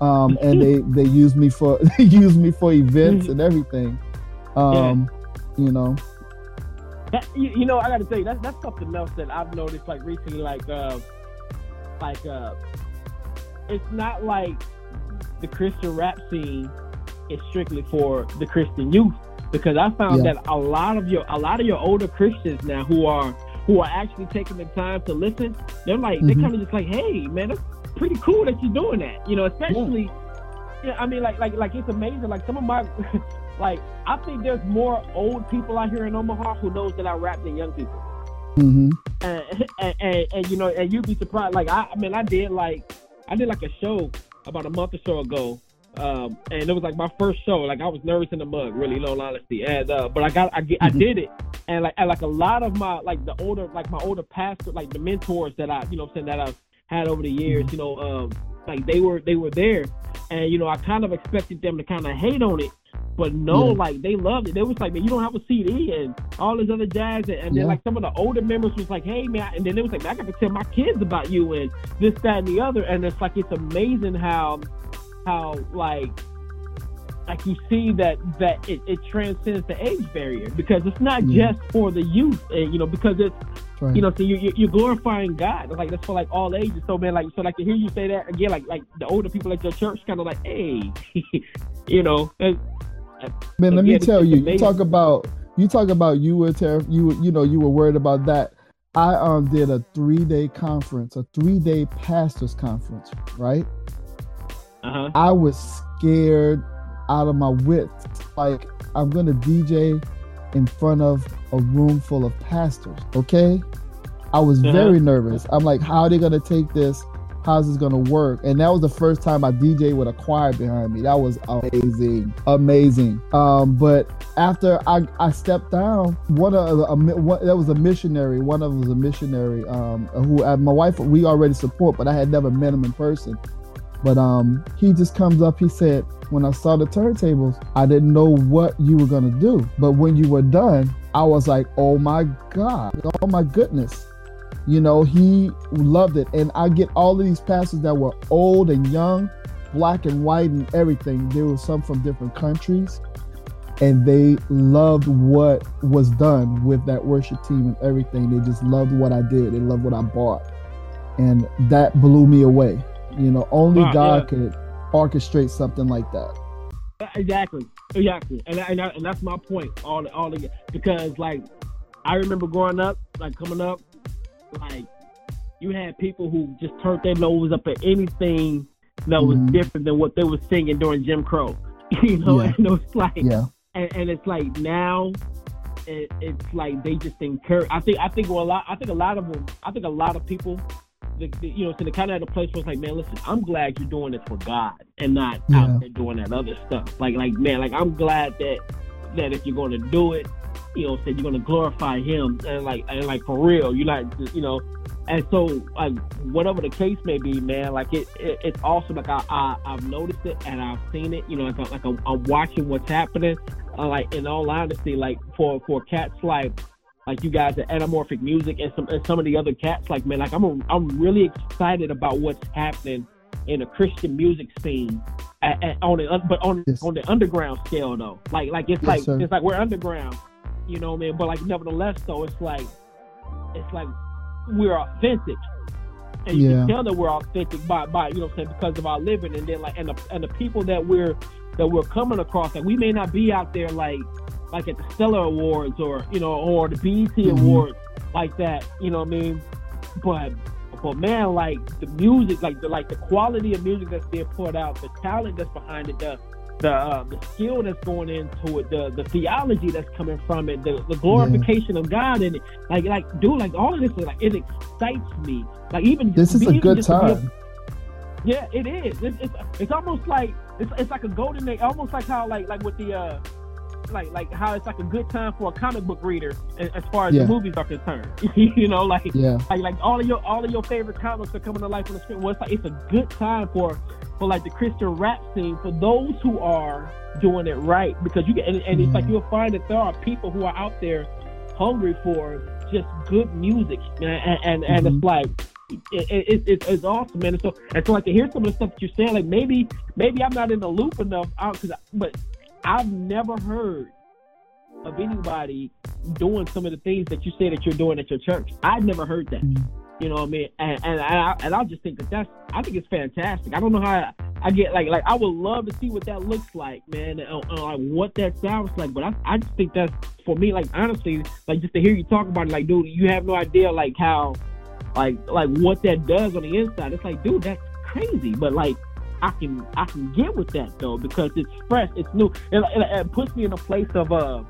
um, and they, they use me for they use me for events and everything, um, yeah. you know. That, you, you know, I got to tell you, that's that's something else that I've noticed, like recently, like uh, like uh, it's not like the Christian rap scene is strictly for the Christian youth, because I found yeah. that a lot of your a lot of your older Christians now who are who are actually taking the time to listen, they're like, mm-hmm. they kind of just like, hey, man, that's pretty cool that you're doing that. You know, especially, yeah. you know, I mean, like, like, like, it's amazing. Like, some of my, like, I think there's more old people out here in Omaha who knows that I rap than young people. Mm-hmm. And, and, and, and, you know, and you'd be surprised. Like, I, I mean, I did, like, I did, like, a show about a month or so ago. Um, and it was like my first show. Like I was nervous in the mug, really, in all honesty. And uh, but I got, I, I did it. And like, and like a lot of my, like the older, like my older pastor, like the mentors that I, you know, saying that I've had over the years, you know, um, like they were, they were there. And you know, I kind of expected them to kind of hate on it, but no, yeah. like they loved it. They was like, man, you don't have a C D and all this other jazz. And, and yeah. then like some of the older members was like, hey man, and then it was like, I got to tell my kids about you and this, that, and the other. And it's like, it's amazing how. How like like you see that that it, it transcends the age barrier, because it's not mm. just for the youth, and you know, because it's right. you know, so you, you you're glorifying God, like that's for like all ages. So man, like so like to hear you say that again, like like the older people at your church, kind of like, hey, you know, and, man. Again, let me tell you, amazing. you talk about you talk about you were ter- you you know you were worried about that. I um did a three day conference, a three day pastors conference, right? Uh-huh. I was scared out of my wits. Like, I'm going to D J in front of a room full of pastors, okay? I was uh-huh. very nervous. I'm like, how are they going to take this? How's this going to work? And that was the first time I D J'd with a choir behind me. That was amazing, amazing. Um, but after I, I stepped down, one of the, a, one, that was a missionary. One of them was a missionary um, who uh, my wife, we already support, but I had never met him in person. But um, he just comes up, he said, when I saw the turntables, I didn't know what you were going to do. But when you were done, I was like, oh my God, oh my goodness. You know, he loved it. And I get all of these pastors that were old and young, black and white and everything. There were some from different countries. And they loved what was done with that worship team and everything. They just loved what I did. They loved what I bought. And that blew me away. You know, only wow, God yeah. could orchestrate something like that. Exactly, exactly, and and, and that's my point. All all again, because like I remember growing up, like coming up, like you had people who just turned their nose up at anything that was mm-hmm. different than what they were singing during Jim Crow. You know, yeah. and it's like, yeah. and, and it's like now, it, it's like they just encourage. I think I think well, a lot. I think a lot of them. I think a lot of people. The, the, you know, so the kind of the place where it's like, man, listen, I'm glad you're doing this for God and not yeah. out there doing that other stuff. Like, like, man, like I'm glad that that if you're going to do it, you know, so you're going to glorify Him and like, and like for real, you like, you know, and so like whatever the case may be, man, like it, it it's awesome. Like I, I I've noticed it and I've seen it, you know, like, like I'm, I'm watching what's happening. Uh, like in all honesty, like for for cats like. Like you guys at Anamorphic Music and some and some of the other cats, like man, like I'm a, I'm really excited about what's happening in the Christian music scene, at, at, on the but on yes. on the underground scale though. Like like it's yes, like sir. It's like we're underground, you know, man. But like nevertheless, though, it's like it's like we're authentic, and you yeah. can tell that we're authentic by by you know what I'm saying, because of our living, and then like and the and the people that we're that we're coming across, like we may not be out there like. Like at the Stellar Awards or, you know, or the B E T mm-hmm. Awards like that, you know what I mean? But, but man, like the music, like the, like the quality of music that's being poured out, the talent that's behind it, the, the uh, the skill that's going into it, the the theology that's coming from it, the, the glorification yeah. of God in it. Like, like, dude, like all of this, like it excites me. Like even this is a good time. A, yeah, it is. It's, it's it's almost like it's it's like a golden age. Almost like how like like with the uh like like how it's like a good time for a comic book reader as far as yeah. the movies are concerned. You know, like, yeah. like like all of your all of your favorite comics are coming to life on the screen. Well, it's like it's a good time for. For like the Christian rap scene, for those who are doing it right, because you can, and, and it's like you'll find that there are people who are out there hungry for just good music, and and, and mm-hmm. it's like it, it, it, it's awesome, man. And so and so, like to hear some of the stuff that you're saying, like maybe maybe I'm not in the loop enough, I, cause I, but I've never heard of anybody doing some of the things that you say that you're doing at your church. I've never heard that. Mm-hmm. You know what I mean, and and I and I just think that that's I think it's fantastic. I don't know how I, I get like like I would love to see what that looks like, man, and, and like what that sounds like. But I I just think that's for me, like honestly, like just to hear you talk about it, like dude, you have no idea like how, like like what that does on the inside. It's like dude, that's crazy, but like I can I can get with that though because it's fresh, it's new, and it, it, it puts me in a place of uh.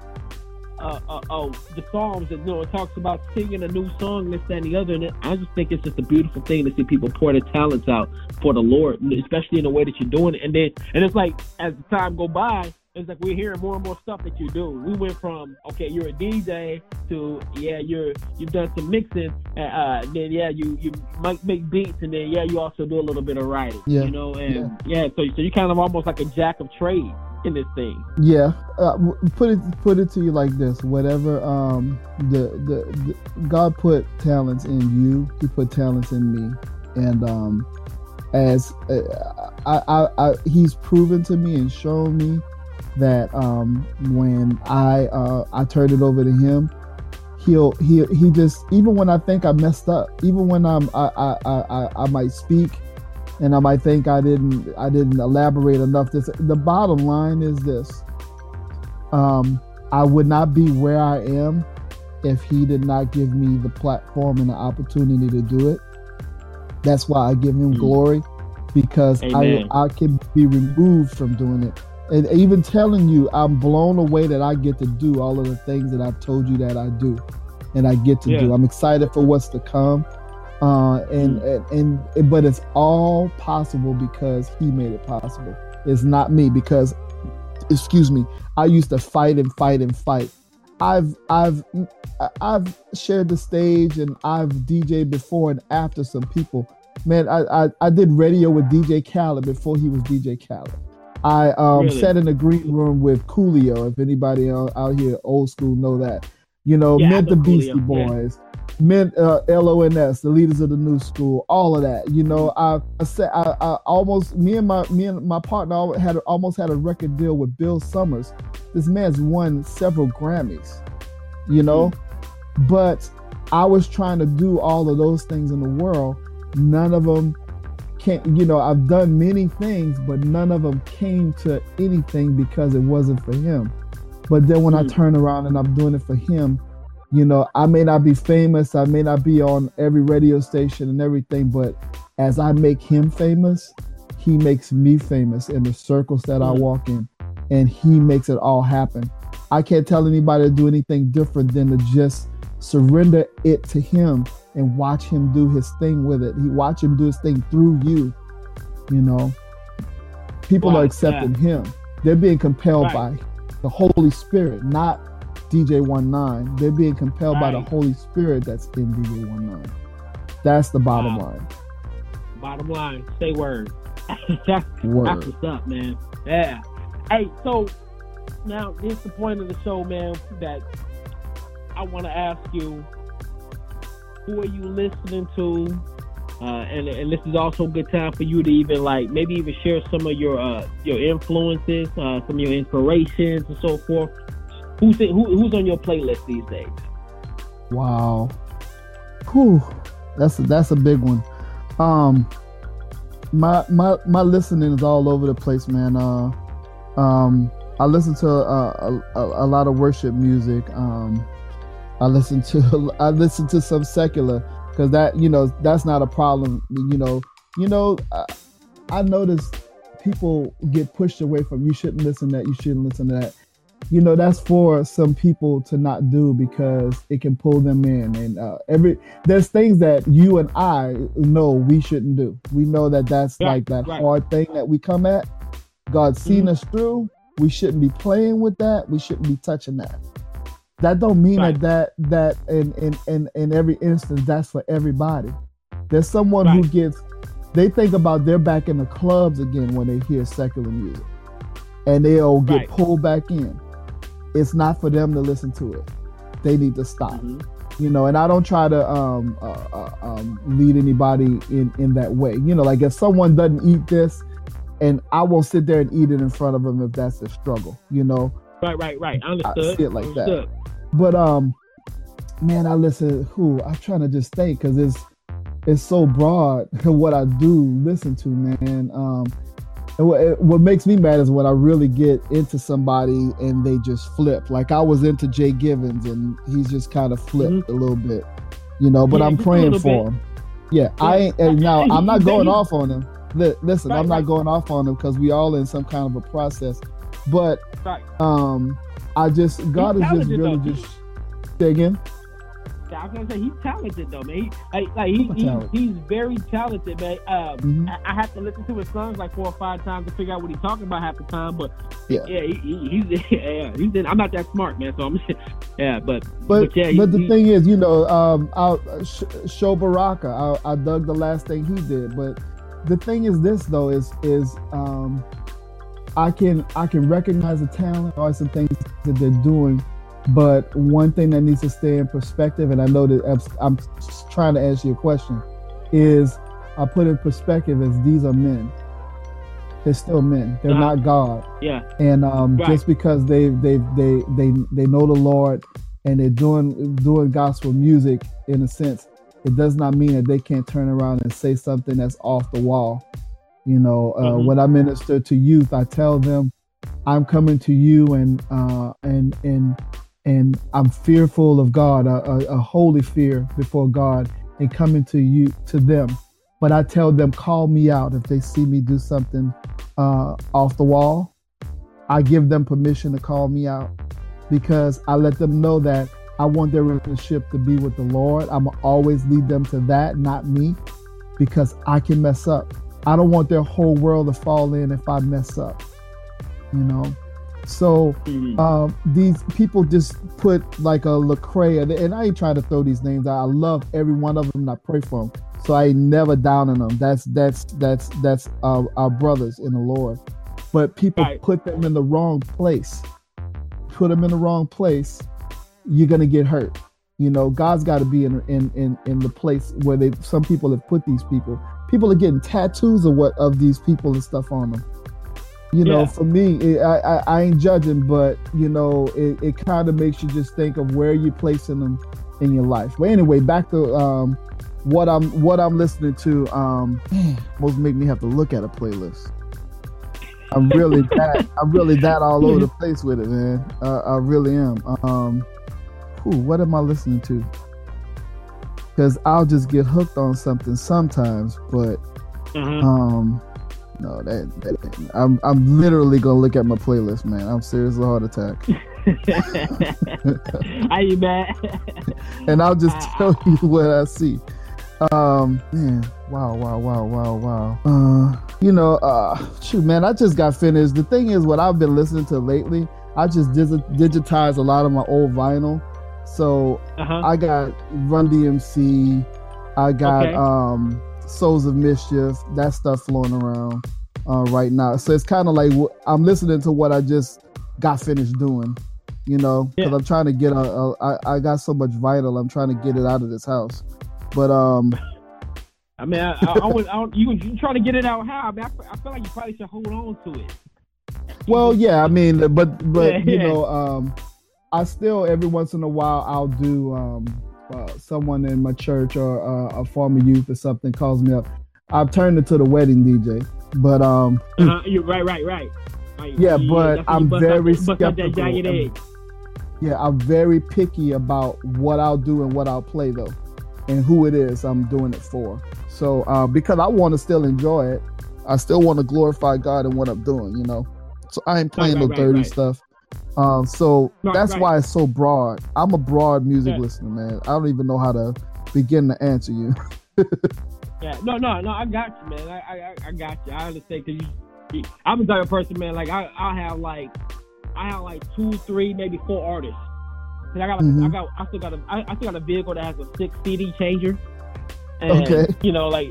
Uh, uh, oh, the Psalms, and you know, it talks about singing a new song, this, that, and the other. And I just think it's just a beautiful thing to see people pour their talents out for the Lord, especially in the way that you're doing it. And then, and it's like as the time go by, it's like we're hearing more and more stuff that you do. We went from okay, you're a D J to yeah, you're you've done some mixing, and uh, then yeah, you you might make beats, and then yeah, you also do a little bit of writing, yeah. you know, and yeah, yeah so so you're kind of almost like a jack of trades. In this thing, yeah. Uh, put it put it to you like this: whatever um, the, the the God put talents in you, He put talents in me, and um, as uh, I, I, I He's proven to me and shown me that um, when I uh, I turn it over to Him, He'll He He just even when I think I messed up, even when I'm I I I, I might speak. And I might think I didn't I didn't elaborate enough. This the bottom line is this. Um, I would not be where I am if He did not give me the platform and the opportunity to do it. That's why I give Him mm. glory, because I, I can be removed from doing it. And even telling you, I'm blown away that I get to do all of the things that I've told you that I do, and I get to yeah. do. I'm excited for what's to come. Uh, and, and and but it's all possible because He made it possible. It's not me because, excuse me, I used to fight and fight and fight. I've I've I've shared the stage and I've D J'd before and after some people. Man, I I, I did radio with D J Khaled before he was D J Khaled. I um, really? sat in the green room with Coolio. If anybody out, out here old school know that, you know, yeah, met the Beastie Coolio. Boys. Yeah. Men, uh, L O N S, the leaders of the new school, all of that. You know, I, I said I, I almost me and my me and my partner had almost had a record deal with Bill Summers. This man's won several Grammys, you know, mm-hmm. but I was trying to do all of those things in the world. None of them can't. You know, I've done many things, but none of them came to anything because it wasn't for Him. But then when mm-hmm. I turn around and I'm doing it for Him. You know, I may not be famous. I may not be on every radio station and everything, but as I make Him famous, He makes me famous in the circles that I walk in, and He makes it all happen. I can't tell anybody to do anything different than to just surrender it to Him and watch Him do His thing with it. He watch Him do His thing through you. You know, people wow, are accepting yeah. Him. They're being compelled right. by the Holy Spirit, not D J nineteen, they're being compelled right. by the Holy Spirit that's in D J nineteen. That's the bottom wow. line. Bottom line, say word. that's, word. That's what's up, man. Yeah. Hey, so now it's the point of the show, man, that I want to ask you, who are you listening to? Uh, and, and this is also a good time for you to even like maybe even share some of your uh, your influences, uh, some of your inspirations and so forth. Who's in, who, who's on your playlist these days? Wow, whew, that's a, that's a big one. Um, my my my listening is all over the place, man. Uh, um, I listen to uh, a, a, a lot of worship music. Um, I listen to I listen to some secular because that you know that's not a problem. You know you know I, I noticed people get pushed away from, you shouldn't listen to that, you shouldn't listen to that. You know, that's for some people to not do because it can pull them in. And uh, every there's things that you and I know we shouldn't do. We know that that's yeah, like that right. hard thing that we come at. God's seen mm-hmm. us through. We shouldn't be playing with that. We shouldn't be touching that. That don't mean right. that that that in, in, in, in every instance, that's for everybody. There's someone right. who gets, they think about they're back in the clubs again when they hear secular music. And they'll get right. pulled back in. It's not for them to listen to it. They need to stop. Mm-hmm. You know, and I don't try to um, uh, uh, um, lead anybody in, in that way. You know, like if someone doesn't eat this, and I won't sit there and eat it in front of them if that's their struggle, you know? Right, right, right. I understood. I see it like understood. that. But, um, man, I listen, who, I'm trying to just think, because it's, it's so broad what I do listen to, man. Um, and what, it, what makes me mad is when I really get into somebody and they just flip. Like I was into Jay Givens and he's just kind of flipped mm-hmm. a little bit, you know, but yeah, I'm praying for bit. him. Yeah, yeah. I ain't, and now I'm not going off on him. Listen, right, I'm not right. going off on them because we all in some kind of a process. But right. um, I just, God he's is just really though, just say again. I was gonna say he's talented though, man. He, like, like he, he he's very talented, man. Um, mm-hmm. I, I have to listen to his songs like four or five times to figure out what he's talking about half the time. But yeah, yeah, he, he, he's yeah, he's. In, I'm not that smart, man. So I'm yeah, but but but, yeah, but he, the he, thing is, you know, um, I Sh- Show Baraka. I, I dug the last thing he did, but. The thing is this though is is um, I can I can recognize the talent or some things that they're doing, but one thing that needs to stay in perspective, and I know that I'm, I'm trying to answer your question, is I put in perspective is these are men. They're still men. They're uh, not God. Yeah. And um, right. just because they they they they they know the Lord and they're doing doing gospel music in a sense. It does not mean that they can't turn around and say something that's off the wall. You know, uh, mm-hmm. when I minister to youth, I tell them, I'm coming to you and uh, and and and I'm fearful of God, a, a, a holy fear before God, and coming to you to them. But I tell them, call me out if they see me do something uh, off the wall. I give them permission to call me out because I let them know that I want their relationship to be with the Lord. I'm always lead them to that, not me, because I can mess up. I don't want their whole world to fall in if I mess up, you know? So um, these people just put like a Lecrae, and I ain't trying to throw these names out. I love every one of them and I pray for them. So I ain't never down on them. That's, that's, that's, that's our, our brothers in the Lord. But people right. put them in the wrong place, put them in the wrong place. You're gonna get hurt, you know. God's got to be in, in in in the place where they. Some people have put these people. People are getting tattoos of what of these people and stuff on them. You yeah. know, for me, it, I, I I ain't judging, but you know, it, it kind of makes you just think of where you're placing them in your life. But anyway, back to um, what I'm what I'm listening to. Um, most make me have to look at a playlist. I'm really that I'm really that all over the place with it, man. Uh, I really am. Um, Ooh, what am I listening to? Because I'll just get hooked on something sometimes, but mm-hmm. um, no, that, that I'm I'm literally gonna look at my playlist, man. I'm seriously heart attack. Are you mad? And I'll just tell you what I see. Um, man, wow, wow, wow, wow, wow. Uh, you know, uh, shoot, man, I just got finished. The thing is, what I've been listening to lately, I just digitized a lot of my old vinyl. So uh-huh. I got Run D M C, I got okay. um, Souls of Mischief, that stuff flowing around uh, right now. So it's kind of like I'm listening to what I just got finished doing, you know, because yeah. I'm trying to get a, a I, I got so much vital, I'm trying to get it out of this house. But um, I mean, I, I, I, was, I you you trying to get it out how? I, mean, I, I feel like you probably should hold on to it. Well, yeah, I mean, but but you know. Um, I still, every once in a while, I'll do um, uh, someone in my church or uh, a former youth or something calls me up. I've turned into the wedding D J, but um, uh, you're right, right, right. right yeah, you, but I'm very up, skeptical. I'm, yeah, I'm very picky about what I'll do and what I'll play though, and who it is I'm doing it for. So uh, because I want to still enjoy it, I still want to glorify God in what I'm doing, you know? So I ain't playing right, no right, dirty right. stuff. Um, so right, that's right. why it's so broad. I'm a broad music yeah. listener, man. I don't even know how to begin to answer you. yeah, no, no, no. I got you, man. I, I, I got you. I understand because you, I'm the type of person, man. Like I, I have like, I have like two, three, maybe four artists. And I got, mm-hmm. I got, I still got a, I, I still got a vehicle that has a six C D changer. And, okay. You know, like,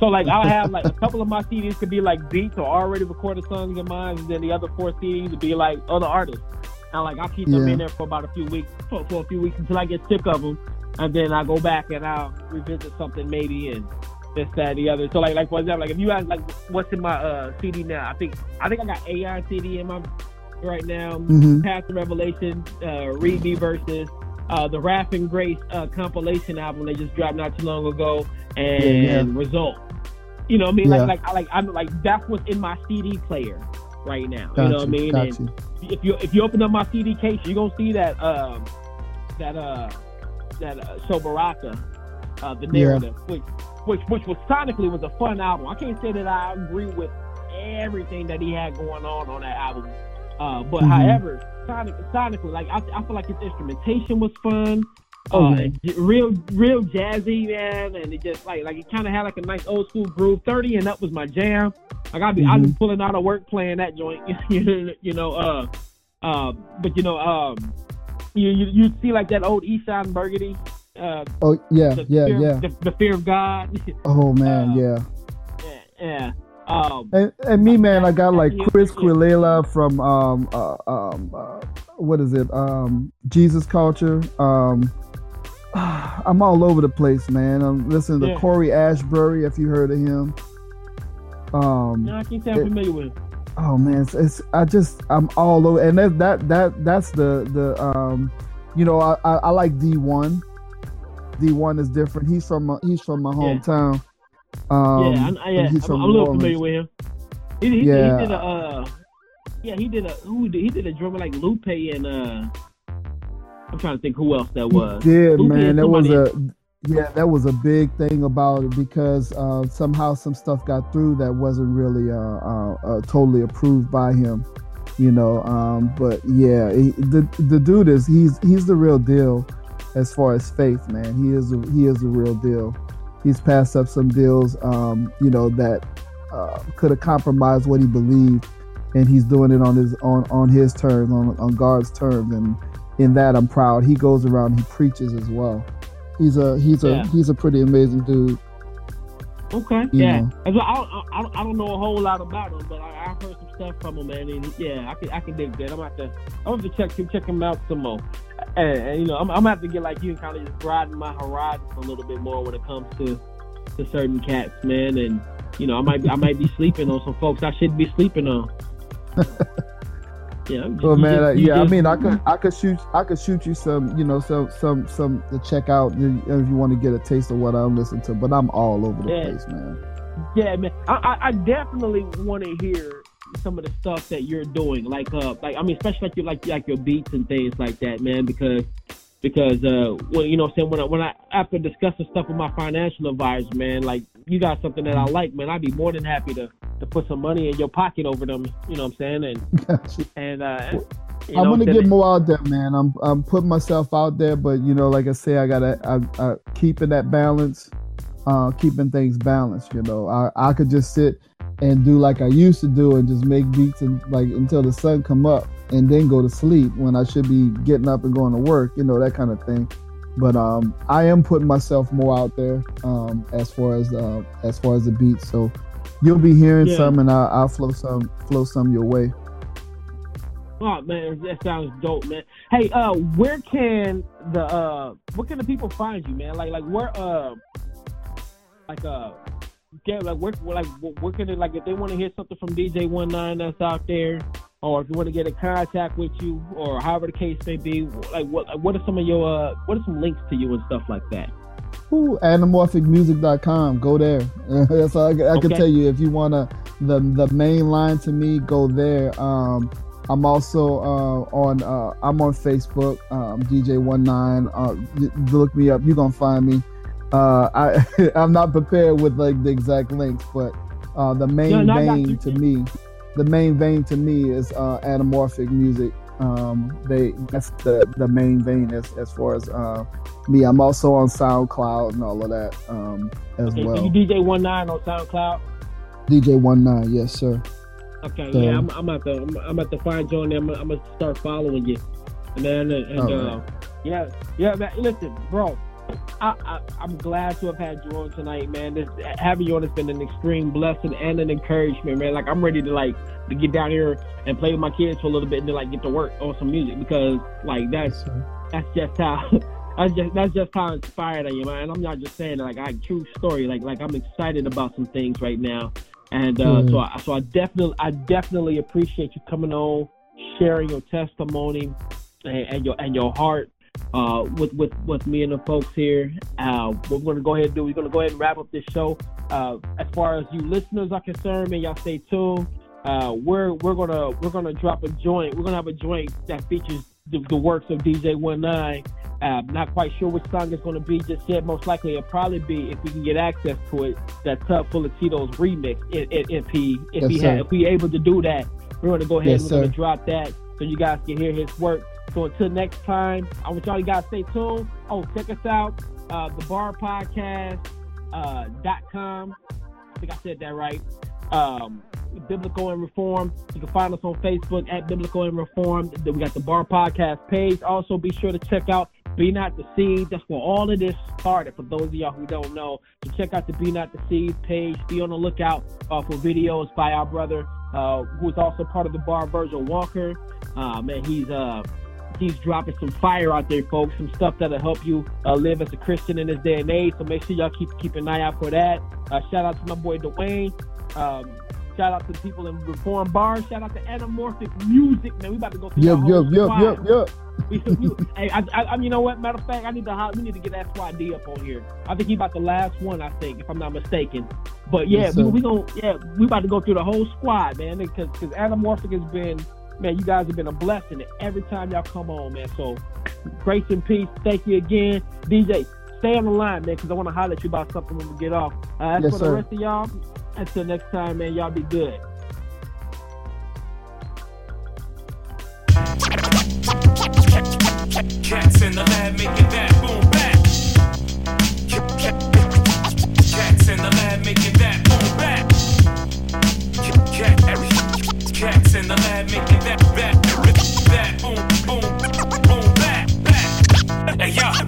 so like I'll have like a couple of my C Ds could be like beats or already recorded songs in mine, and then the other four C Ds would be like other artists. And like I'll keep them yeah. in there for about a few weeks, for, for a few weeks until I get sick of them, and then I go back and I'll revisit something maybe and this, that, and the other. So like, like for example, like if you ask like what's in my uh, C D now, I think I think I got Aion C D in my right now, mm-hmm. Path to Revelation, uh, Read Me Verses. Uh, the Wrath and Grace uh, compilation album they just dropped not too long ago, and yeah, yeah. Result. You know what I mean? Yeah. Like, like, I, like, I'm like, that's what's in my C D player right now. Got you know you, what I mean? And you. if you if you open up my C D case, you're gonna see that um, that uh, that uh, Shobaraka, uh, the narrative, yeah. which which which was sonically was a fun album. I can't say that I agree with everything that he had going on on that album. Uh, but mm-hmm. however, sonic, sonically, like I, I feel like his instrumentation was fun, oh, uh, real, real jazzy, man, and it just like, like it kind of had like a nice old school groove. Thirty and Up was my jam. Like I be, mm-hmm. I be pulling out of work playing that joint, you know. Uh, uh, but you know, um, you you you see like that old East Side Burgundy. Uh, oh yeah, the yeah, fear, yeah. The, the Fear of God. Oh man, uh, yeah, yeah, yeah. Um, and, and me, man, I got like Chris Quilela from um, uh, um, uh, what is it? Um, Jesus Culture. Um, I'm all over the place, man. I'm listening to yeah. Corey Ashbury. If you heard of him, um, no, I can't say I'm familiar with him. Oh man, it's, it's I just I'm all over, and that that that that's the the um, you know, I, I, I like D one. D one is different. He's from my, he's from my hometown. Yeah. Um, yeah, I, I, yeah. I'm, I'm a little familiar with him. He, he, yeah. he did a, uh, yeah, he did a, who did, he did a drummer like Lupe and uh, I'm trying to think who else that was. He did Lupe man, that was a, in. yeah, that was a big thing about it because uh, somehow some stuff got through that wasn't really uh, uh, uh, totally approved by him, you know. Um, but yeah, he, the the dude is he's he's the real deal as far as faith, man. He is a, he is the real deal. He's passed up some deals, um, you know, that uh, could have compromised what he believed, and he's doing it on his on, on his terms, on, on God's terms, and in that I'm proud. He goes around, he preaches as well. He's a he's yeah. a he's a pretty amazing dude. Okay, you yeah. I, I, I don't know a whole lot about him, but I, I've heard some stuff from him, man. And yeah, I can I can dig that. I'm gonna have to I'm gonna have to check him check him out some more. And, and you know, I'm, I'm gonna have to get like you and kind of just broaden my horizons a little bit more when it comes to, to certain cats, man. And you know, I might I might be sleeping on some folks I shouldn't be sleeping on. Yeah, just, well, man, just, uh, yeah. Just, I mean, I could I could shoot I could shoot you some, you know, some some some to check out if you want to get a taste of what I'm listening to. But I'm all over the yeah. place, man. Yeah, man. I I definitely want to hear some of the stuff that you're doing, like uh like I mean especially like you like like your beats and things like that, man, because because uh well you know what I'm saying when I when I after discussing stuff with my financial advisor, man, like you got something that I like, man, I'd be more than happy to to put some money in your pocket over them, you know what I'm saying, and and uh you know, I'm gonna get more out there, man. I'm I'm putting myself out there, but you know, like I say, I gotta I, I keeping that balance, uh keeping things balanced, you know. I I could just sit and do like I used to do and just make beats and like until the sun come up and then go to sleep when I should be getting up and going to work, you know, that kind of thing. But um, I am putting myself more out there um, as far as uh, as far as the beats. So you'll be hearing yeah. some, and I, I'll flow some flow some your way. Oh man, that sounds dope, man. Hey, uh, where can the uh, what can the people find you, man? Like like where uh like uh. Yeah, like where, like where can they, like if they want to hear something from D J nineteen that's out there, or if you want to get in contact with you, or however the case may be, like what what are some of your uh, what are some links to you and stuff like that? Ooh, anamorphic music dot com. Go there. That's all I, I okay. can tell you. If you wanna the the main line to me, go there. Um, I'm also uh, on uh, I'm on Facebook. Um, D J nineteen. Uh, look me up. You're gonna find me. Uh, I, I'm not prepared with like the exact links, but Uh, the main no, no, vein to me, the main vein to me is uh, anamorphic music. Um, they that's the, the main vein as as far as uh, me. I'm also on SoundCloud and all of that um, as okay, well. So you D J nineteen on SoundCloud? D J nineteen, yes sir. Okay, so, yeah, I'm, I'm about to I'm, I'm about to find you on there. I'm, I'm gonna start following you, and then and uh, right. yeah, yeah. Man, listen, bro. I, I, I'm glad to have had you on tonight, man. This, having you on has been an extreme blessing and an encouragement, man. Like, I'm ready to, like, to get down here and play with my kids for a little bit and then, like, get to work on some music because, like, that's that's just how that's just, that's just how inspired I am, man. And I'm not just saying, like, I true story. Like, like I'm excited about some things right now. And uh, mm. so, I, so I definitely, I definitely appreciate you coming on, sharing your testimony and, and your and your heart. Uh, with, with, with me and the folks here. Uh, we're going to go ahead and do, we're going to go ahead and wrap up this show. Uh, as far as you listeners are concerned, man, y'all stay tuned. Uh, we're, we're going to, we're going to drop a joint. We're going to have a joint that features the, the works of D J nineteen. Uh, not quite sure which song it's going to be just yet. Most likely it'll probably be, if we can get access to it, that Tub Full of Cheetos remix. If, if he, if yes, he had, if we able to do that, we're going to go ahead yes, and we're going to drop that so you guys can hear his work. So until next time, I want y'all you guys to stay tuned. Oh, check us out, uh, the bar podcast dot com. Uh, I think I said that right. Um, Biblical and Reformed. You can find us on Facebook at Biblical and Reformed. Then we got the Bar Podcast page. Also, be sure to check out Be Not Deceived. That's where all of this started, for those of y'all who don't know. So check out the Be Not Deceived page. Be on the lookout uh, for videos by our brother, uh, who is also part of the Bar, Virgil Walker. Uh, man, he's... Uh, He's dropping some fire out there, folks. Some stuff that'll help you uh, live as a Christian in this day and age. So make sure y'all keep keep an eye out for that. Uh, shout out to my boy Dwayne. Um, shout out to the people in Reform Bar. Shout out to Anamorphic Music, man. We about to go. Yep, yep, yep, yep, yep, yep, yep. Hey, I, I, I, you know what? Matter of fact, I need to we need to get that S Y D up on here. I think he's about the last one. I think, if I'm not mistaken. But yeah, yes, we, we gonna yeah we about to go through the whole squad, man. Because because Anamorphic has been. Man, you guys have been a blessing every time y'all come on, man. So, grace and peace. Thank you again. D J, stay on the line, man, because I want to holler at you about something when we get off. Uh, that's yes, for the sir. Rest of y'all. Until next time, man, y'all be good. Cats in the lab making that boom back. Cats in the lab making that boom back. Cats in the lab making that, that, that, boom, boom, boom, back, back. Hey, y'all.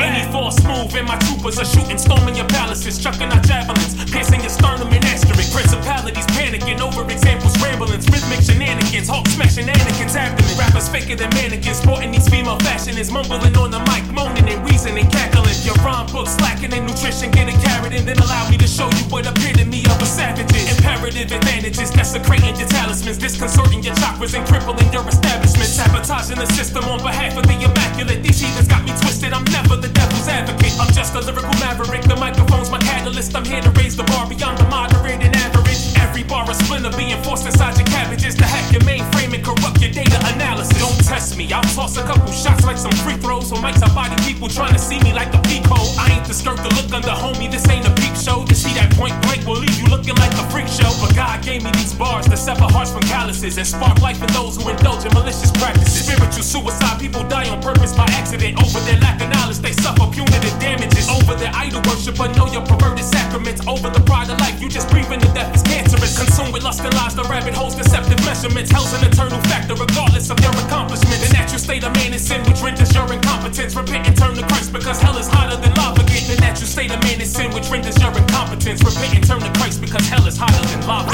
Any force move and my troopers are shooting, storming your palaces, chucking our javelins, piercing your sternum and asterisk. Principalities panicking over examples, ramblings, rhythmic shenanigans, hawk smashing Anakin's abdomen. Rappers faker than mannequins, sporting these female fashions, mumbling on the mic, moaning and wheezing and cackling. Your rhyme book slacking in nutrition, get a carrot and then allow me to show you what appeared to me of a savage's imperative advantages, desecrating your talismans, disconcerting your chakras and crippling your establishment, sabotaging the system on behalf of the immaculate. These heathens got me twisted. I'm never the devil's advocate. I'm just a lyrical maverick. The microphone's my catalyst. I'm here to raise the bar beyond the moderate and average. Every bar a splinter being forced inside your cabbages to hack your mainframe and corrupt your data analysis. Don't test me. I'll toss a couple shots like some free throws. Or mics I body people trying to see me like a peephole. I ain't the skirt to look under, homie. This ain't a peep show. To see that point blank will leave you looking like a freak show. But God gave me these bars to sever hearts from calluses and spark life in those who indulge in malicious practices. Spiritual suicide. People die on purpose by accident over their lack of knowledge. They suffer punitive damages over their idol worship, but know your perverted sacraments. Over the pride of life, you just breathing to death is cancerous. Consumed with lust and lies, the rabbit holes deceptive measurements. Hell's an eternal factor regardless of your accomplishments. The natural state of man is sin, which renders your incompetence. Repent and turn to Christ, because hell is hotter than lava. Get the natural state of man is sin, which renders your incompetence. Repent and turn to Christ, because hell is hotter than lava.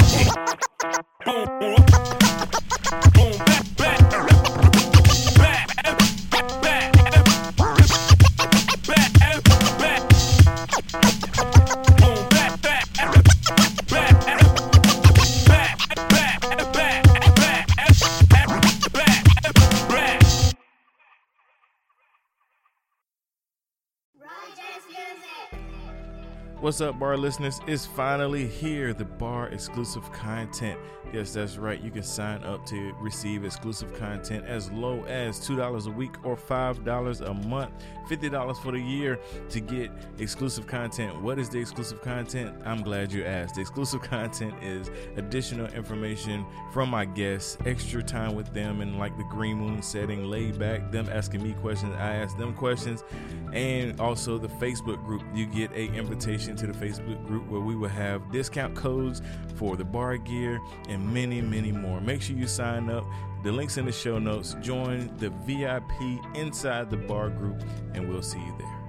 Boom, boom, boom, back, back. What's up, bar listeners? It's finally here, the bar exclusive content. Yes, that's right. You can sign up to receive exclusive content as low as two dollars a week or five dollars a month, fifty dollars for the year to get exclusive content. What is the exclusive content? I'm glad you asked. The exclusive content is additional information from my guests, extra time with them in like the green room setting, laid back, them asking me questions, I ask them questions, and also the Facebook group. You get an invitation to the Facebook group where we will have discount codes for the bar gear and many, many more. Make sure you sign up. The link's in the show notes. Join the V I P Inside the Bar group, and we'll see you there.